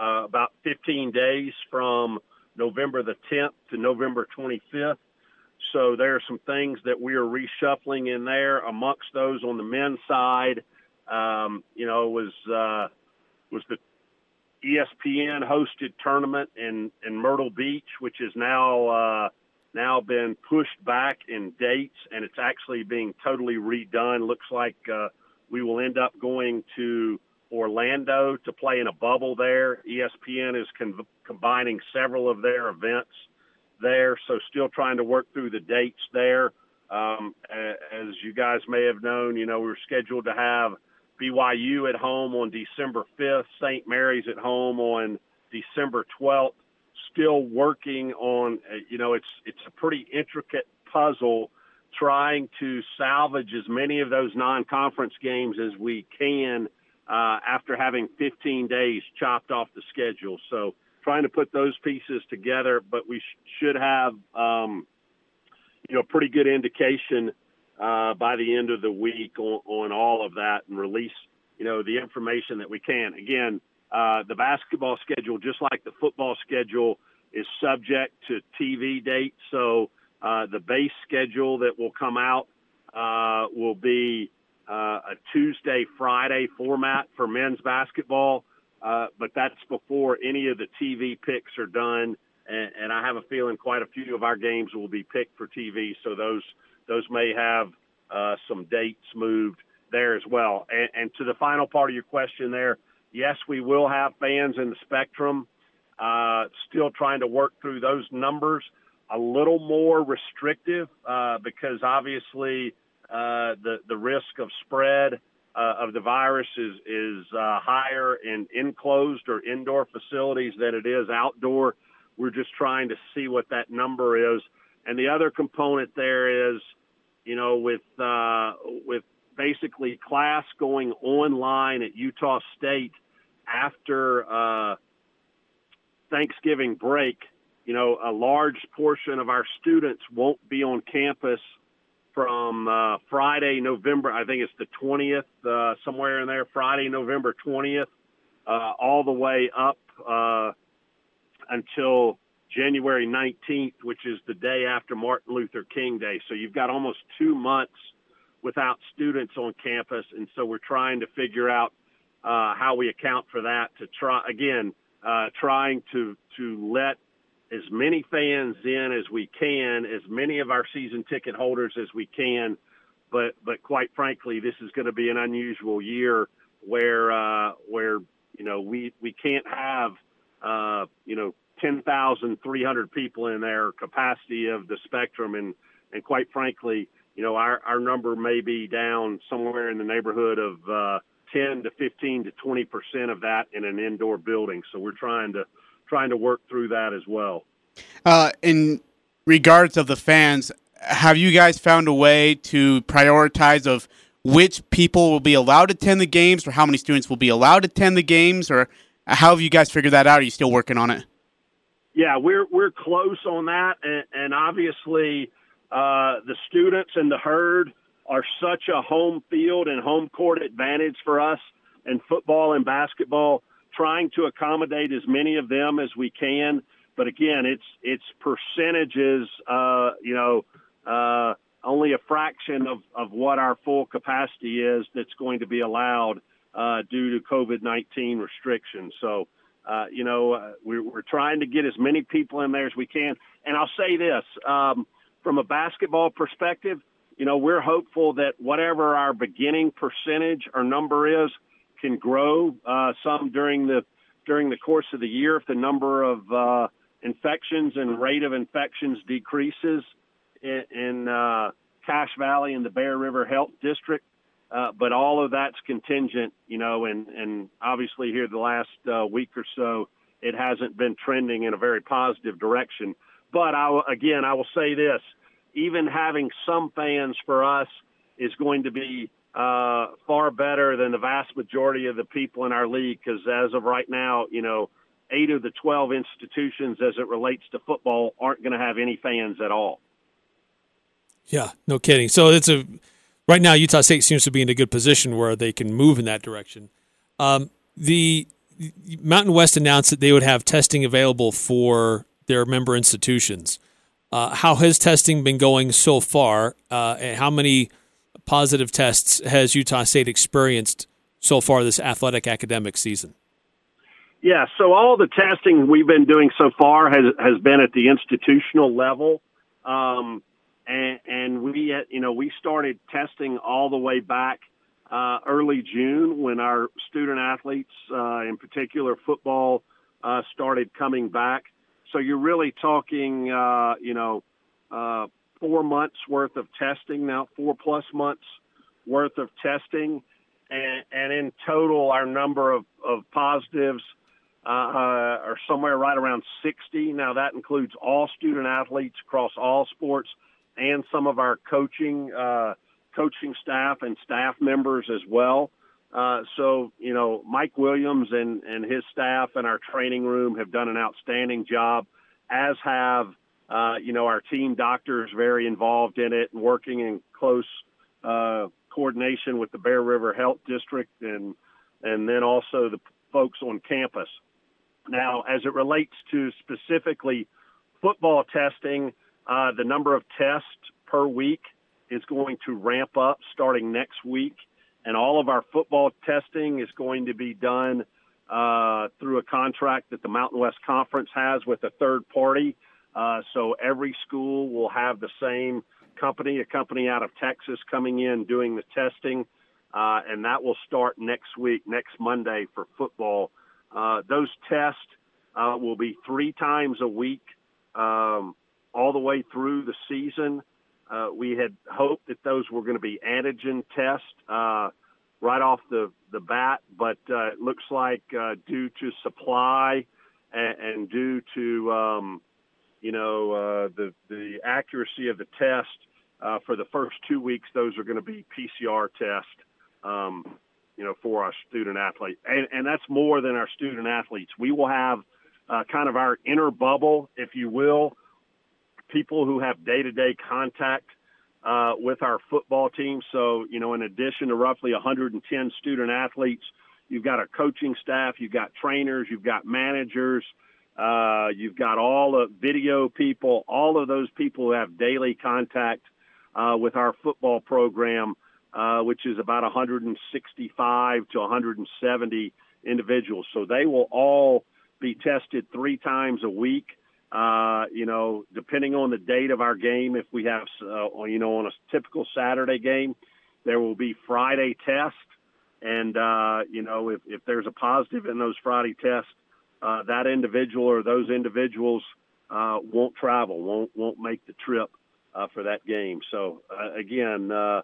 uh, about fifteen days from November the tenth to November twenty-fifth. So there are some things that we are reshuffling in there. Amongst those on the men's side, um, you know, was uh, was the E S P N hosted tournament in, in Myrtle Beach, which is now uh, now been pushed back in dates, and it's actually being totally redone. Looks like uh, we will end up going to Orlando to play in a bubble there. E S P N is con- combining several of their events there, so still trying to work through the dates there. Um, as you guys may have known, you know, we were scheduled to have B Y U at home on December fifth, Saint Mary's at home on December twelfth, still working on, you know, it's it's a pretty intricate puzzle trying to salvage as many of those non-conference games as we can uh, after having fifteen days chopped off the schedule. So trying to put those pieces together, but we sh- should have, um, you know, pretty good indication uh, by the end of the week on, on all of that, and release, you know, the information that we can. Again, uh, the basketball schedule, just like the football schedule, is subject to T V dates. So uh, the base schedule that will come out uh, will be uh, a Tuesday, Friday format for men's basketball. Uh, but that's before any of the T V picks are done. And, and I have a feeling quite a few of our games will be picked for T V. So those, those may have uh, some dates moved there as well. And, and to the final part of your question there, yes, we will have fans in the spectrum, uh, still trying to work through those numbers, a little more restrictive uh, because obviously uh, the, the risk of spread Uh, of the virus is, is uh, higher in enclosed or indoor facilities than it is outdoor. We're just trying to see what that number is. And the other component there is, you know, with uh, with basically class going online at Utah State after uh, Thanksgiving break, you know, a large portion of our students won't be on campus from uh, Friday, November, I think it's the twentieth, uh, somewhere in there, Friday, November twentieth, uh, all the way up uh, until January nineteenth, which is the day after Martin Luther King Day. So you've got almost two months without students on campus, and so we're trying to figure out uh, how we account for that to try, again, uh, trying to, to let as many fans in as we can, as many of our season ticket holders as we can. But, but quite frankly, this is going to be an unusual year where, uh, where, you know, we, we can't have, uh, you know, ten thousand three hundred people in there, capacity of the spectrum. And, and quite frankly, you know, our, our number may be down somewhere in the neighborhood of, uh, ten to fifteen to twenty percent of that in an indoor building. So we're trying to, trying to work through that as well. Uh, in regards of the fans, have you guys found a way to prioritize of which people will be allowed to attend the games, or how many students will be allowed to attend the games, or how have you guys figured that out? Are you still working on it? Yeah, we're we're close on that, and, and obviously uh, the students and the herd are such a home field and home court advantage for us in football and basketball, trying to accommodate as many of them as we can. But again, it's it's percentages, uh, you know, uh, only a fraction of, of what our full capacity is that's going to be allowed uh, due to COVID nineteen restrictions. So, uh, you know, uh, we're, we're trying to get as many people in there as we can. And I'll say this, um, from a basketball perspective, you know, we're hopeful that whatever our beginning percentage or number is, can grow uh, some during the during the course of the year if the number of uh, infections and rate of infections decreases in, in uh, Cache Valley and the Bear River Health District. Uh, but all of that's contingent, you know, and, and obviously here the last uh, week or so, it hasn't been trending in a very positive direction. But I w- again, I will say this, even having some fans for us is going to be Uh, far better than the vast majority of the people in our league, because as of right now, you know, eight of the twelve institutions as it relates to football aren't going to have any fans at all. Yeah, no kidding. So it's a right now Utah State seems to be in a good position where they can move in that direction. Um, the Mountain West announced that they would have testing available for their member institutions. Uh, how has testing been going so far, uh, and how many positive tests has Utah State experienced so far this athletic academic season? Yeah, so all the testing we've been doing so far has, has been at the institutional level. Um, and, and we, you know, we started testing all the way back uh, early June when our student athletes, uh, in particular football, uh, started coming back. So you're really talking, uh, you know, uh, four months worth of testing now, four plus months worth of testing. And, and in total, our number of, of positives uh, are somewhere right around sixty. Now, that includes all student athletes across all sports and some of our coaching uh, coaching staff and staff members as well. Uh, so, you know, Mike Williams and, and his staff and our training room have done an outstanding job, as have, uh, you know, our team doctors very involved in it and working in close uh, coordination with the Bear River Health District and and then also the folks on campus. Now, as it relates to specifically football testing, uh, the number of tests per week is going to ramp up starting next week. And all of our football testing is going to be done uh, through a contract that the Mountain West Conference has with a third party. Uh, so every school will have the same company, a company out of Texas coming in doing the testing. Uh, and that will start next week, next Monday for football. Uh, those tests uh, will be three times a week um, all the way through the season. Uh, we had hoped that those were going to be antigen tests uh, right off the, the bat, but uh, it looks like uh, due to supply and, and due to, um, you know, uh, the, the accuracy of the test uh, for the first two weeks, those are going to be P C R tests, um, you know, for our student athletes. And, and that's more than our student athletes. We will have uh, kind of our inner bubble, if you will, people who have day-to-day contact uh, with our football team. So, you know, in addition to roughly one hundred ten student athletes, you've got a coaching staff, you've got trainers, you've got managers, uh, you've got all the video people, all of those people who have daily contact uh, with our football program, uh, which is about one hundred sixty-five to one hundred seventy individuals. So they will all be tested three times a week. Uh, you know, depending on the date of our game, if we have, uh, you know, on a typical Saturday game, there will be Friday tests. And, uh, you know, if, if there's a positive in those Friday tests, uh, that individual or those individuals uh, won't travel, won't won't make the trip uh, for that game. So, uh, again, uh,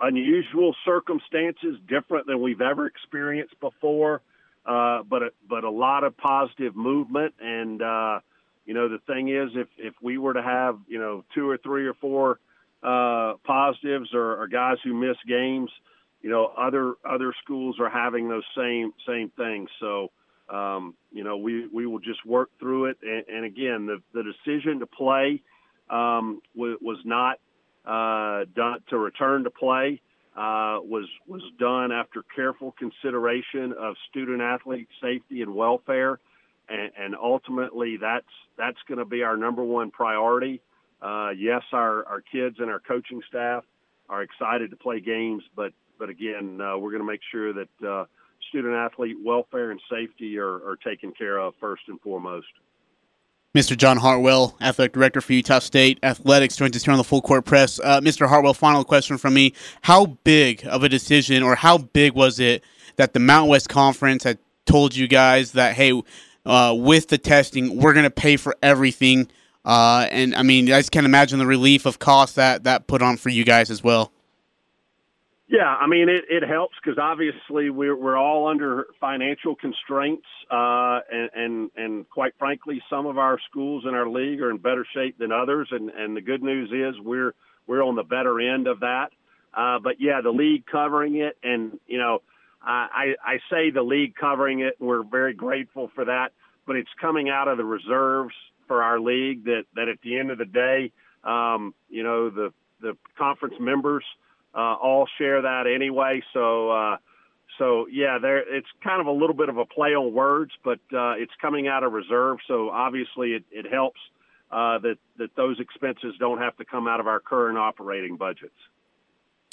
unusual circumstances, different than we've ever experienced before, uh, but, a, but a lot of positive movement and, uh, you know, the thing is, if, if we were to have, you know, two or three or four uh, positives or, or guys who miss games, you know, other other schools are having those same same things. So, um, you know, we, we will just work through it. And, and again, the, the decision to play um, w- was not uh, done to return to play uh, was was done after careful consideration of student athlete safety and welfare. And, and ultimately, that's that's going to be our number one priority. Uh, yes, our, our kids and our coaching staff are excited to play games, but but again, uh, we're going to make sure that uh, student athlete welfare and safety are, are taken care of first and foremost. Mister John Hartwell, Athletic Director for Utah State Athletics, joins us here on the Full Court Press. Uh, Mister Hartwell, final question from me: how big of a decision, or how big was it that the Mountain West Conference had told you guys that, hey? Uh, with the testing, we're going to pay for everything. Uh, and, I mean, I just can't imagine the relief of cost that that put on for you guys as well. Yeah, I mean, it, it helps because, obviously, we're, we're all under financial constraints. Uh, and, and, and, quite frankly, some of our schools in our league are in better shape than others. And, and the good news is we're we're on the better end of that. Uh, but, yeah, the league covering it and, you know, I, I say the league covering it, and we're very grateful for that, but it's coming out of the reserves for our league that, that at the end of the day, um, you know, the, the conference members uh, all share that anyway. So, uh, so yeah, there it's kind of a little bit of a play on words, but uh, it's coming out of reserve. So obviously it, it helps uh, that, that those expenses don't have to come out of our current operating budgets.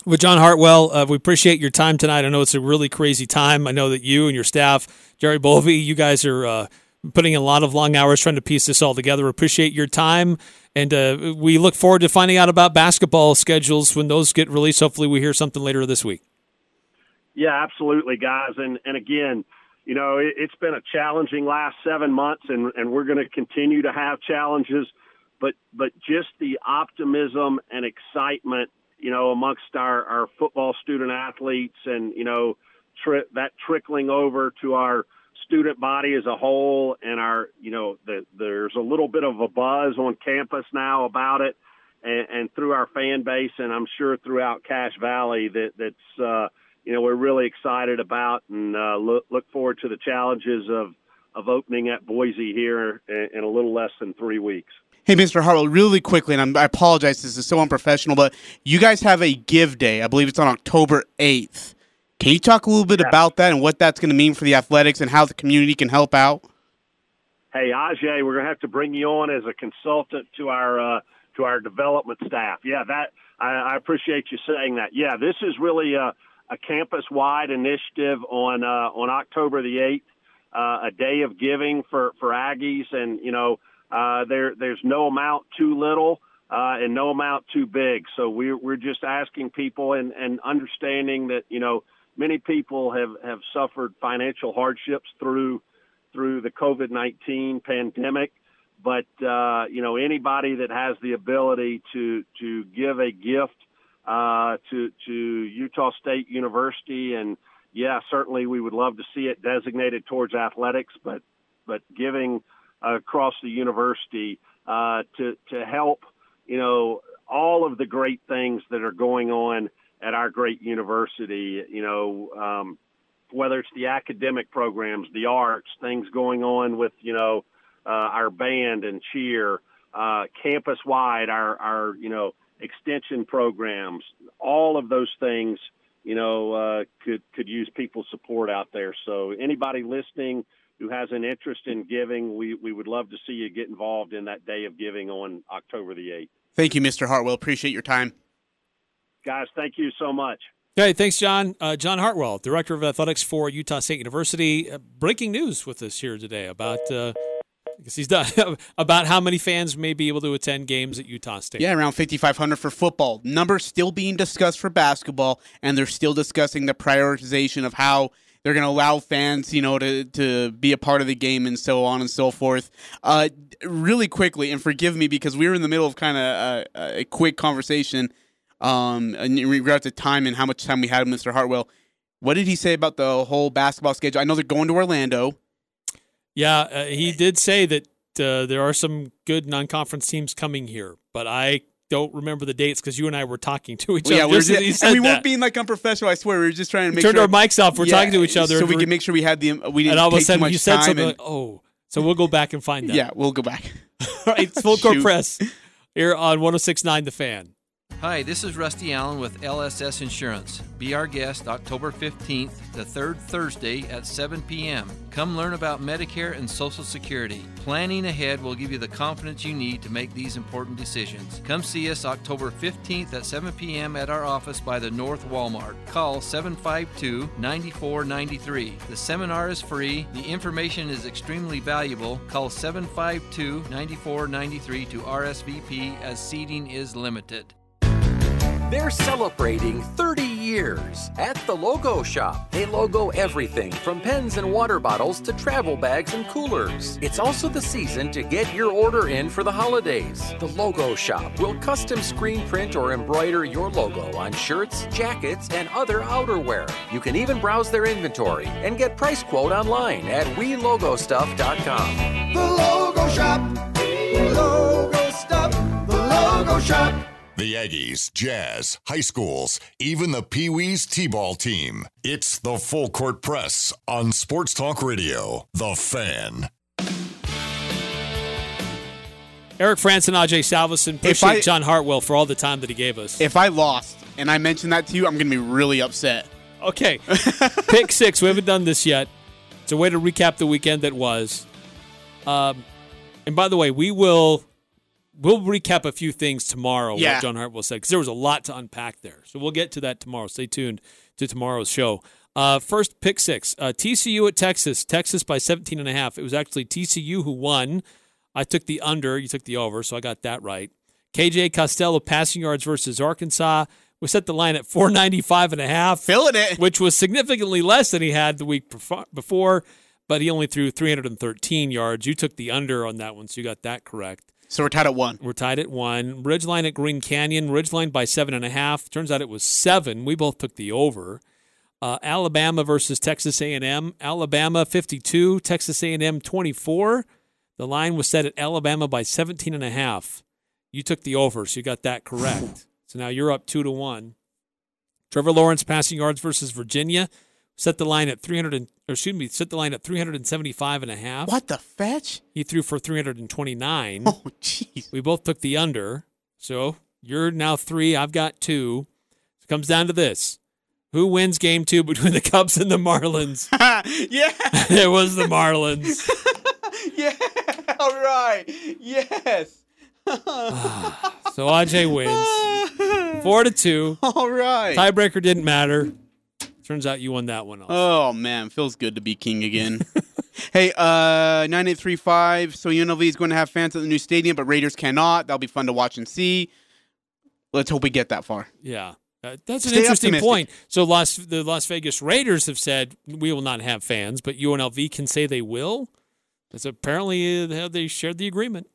Well, John Hartwell, uh, we appreciate your time tonight. I know it's a really crazy time. I know that you and your staff, Jerry Bovey, you guys are uh, putting in a lot of long hours trying to piece this all together. Appreciate your time, and uh, we look forward to finding out about basketball schedules when those get released. Hopefully we hear something later this week. Yeah, absolutely, guys. And, and again, you know, it, it's been a challenging last seven months, and, and we're going to continue to have challenges, but but just the optimism and excitement, you know, amongst our, our football student athletes and, you know, tri- that trickling over to our student body as a whole, and our, you know, the, there's a little bit of a buzz on campus now about it, and, and through our fan base, and I'm sure throughout Cache Valley that that's, uh, you know, we're really excited about, and uh, look, look forward to the challenges of, of opening at Boise here in, in a little less than three weeks. Hey, Mister Harwell, really quickly, and I'm, I apologize, this is so unprofessional, but you guys have a give day. I believe it's on October eighth. Can you talk a little bit yeah. about that and what that's going to mean for the athletics and how the community can help out? Hey, Ajay, we're going to have to bring you on as a consultant to our uh, to our development staff. Yeah, that I, I appreciate you saying that. Yeah, this is really a, a campus-wide initiative on uh, on October the eighth, uh, a day of giving for, for Aggies, and, you know, Uh, there, there's no amount too little uh, and no amount too big. So we're, we're just asking people and, and understanding that, you know, many people have, have suffered financial hardships through through the COVID nineteen pandemic. But, uh, you know, anybody that has the ability to, to give a gift uh, to, to Utah State University, and, yeah, certainly we would love to see it designated towards athletics, but but giving – across the university uh, to to help, you know, all of the great things that are going on at our great university, you know, um, whether it's the academic programs, the arts, things going on with, you know, uh, our band and cheer, uh, campus-wide, our, our, you know, extension programs, all of those things, you know, uh, could, could use people's support out there. So anybody listening who has an interest in giving, we, we would love to see you get involved in that day of giving on October the eighth. Thank you, Mister Hartwell. Appreciate your time. Guys, thank you so much. Hey, thanks, John. Uh, John Hartwell, Director of Athletics for Utah State University. Uh, breaking news with us here today about uh, I guess he's done, about how many fans may be able to attend games at Utah State. Yeah, around fifty-five hundred for football. Numbers still being discussed for basketball, and they're still discussing the prioritization of how they're going to allow fans, you know, to, to be a part of the game and so on and so forth. Uh, really quickly, and forgive me because we were in the middle of kind of a, a quick conversation um, in regards to time and how much time we had with Mister Hartwell. What did he say about the whole basketball schedule? I know they're going to Orlando. Yeah, uh, he did say that uh, there are some good non-conference teams coming here, but I don't remember the dates because you and I were talking to each well, other. Yeah, just, yeah. Said and we that. weren't being like unprofessional. I swear, we were just trying to make turned sure. Turned our mics off. We're yeah, talking to each other so we can make sure we had the we didn't take said, too much you said time. Something and, like, oh, so we'll go back and find that. Yeah, we'll go back. All right, it's Full Court Press here on one oh six point nine The Fan. Hi, this is Rusty Allen with L S S Insurance. Be our guest October fifteenth, the third Thursday at seven p.m. Come learn about Medicare and Social Security. Planning ahead will give you the confidence you need to make these important decisions. Come see us October fifteenth at seven p.m. at our office by the North Walmart. Call seven five two, nine four nine three. The seminar is free. The information is extremely valuable. Call seven five two, nine four nine three to R S V P as seating is limited. They're celebrating thirty years at the Logo Shop. They logo everything from pens and water bottles to travel bags and coolers. It's also the season to get your order in for the holidays. The Logo Shop will custom screen print or embroider your logo on shirts, jackets, and other outerwear. You can even browse their inventory and get price quote online at we logo stuff dot com. The Logo Shop, the Logo Stuff, the Logo Shop. The Aggies, Jazz, high schools, even the Pee Wees T-ball team. It's the Full Court Press on Sports Talk Radio, The Fan. Eric Frandsen, Ajay Salvesen, appreciate John Hartwell for all the time that he gave us. If I lost and I mentioned that to you, I'm going to be really upset. Okay. Pick six. We haven't done this yet. It's a way to recap the weekend that was. Um, and by the way, we will... We'll recap a few things tomorrow, yeah. what John Hartwell said, because there was a lot to unpack there. So we'll get to that tomorrow. Stay tuned to tomorrow's show. Uh, first, pick six. Uh, T C U at Texas. Texas by seventeen and a half. It was actually T C U who won. I took the under. You took the over, so I got that right. K J Costello passing yards versus Arkansas. We set the line at four ninety-five and a half. Filling it. Which was significantly less than he had the week before, but he only threw three hundred thirteen yards. You took the under on that one, so you got that correct. So we're tied at one. We're tied at one. Ridgeline at Green Canyon. Ridgeline by seven and a half. Turns out it was seven. We both took the over. Uh, Alabama versus Texas A and M. Alabama fifty-two, Texas A and M twenty-four. The line was set at Alabama by seventeen and a half. You took the over, so you got that correct. So now you're up two to one. Trevor Lawrence passing yards versus Virginia. Set the line at three hundred and or excuse me, set the line at three hundred and seventy five and a half. What the fetch? He threw for three hundred and twenty nine. Oh jeez. We both took the under. So you're now three, I've got two. It comes down to this. Who wins game two between the Cubs and the Marlins? Yeah. It was the Marlins. Yeah. All right. Yes. So Ajay wins four to two. All right, tiebreaker didn't matter. Turns out you won that one. Also. Oh man, feels good to be king again. Hey, uh, nine eight three five. So U N L V is going to have fans at the new stadium, but Raiders cannot. That'll be fun to watch and see. Let's hope we get that far. Yeah, uh, that's an Stay interesting optimistic. point. So Las, the Las Vegas Raiders have said we will not have fans, but U N L V can say they will. That's apparently how they shared the agreement.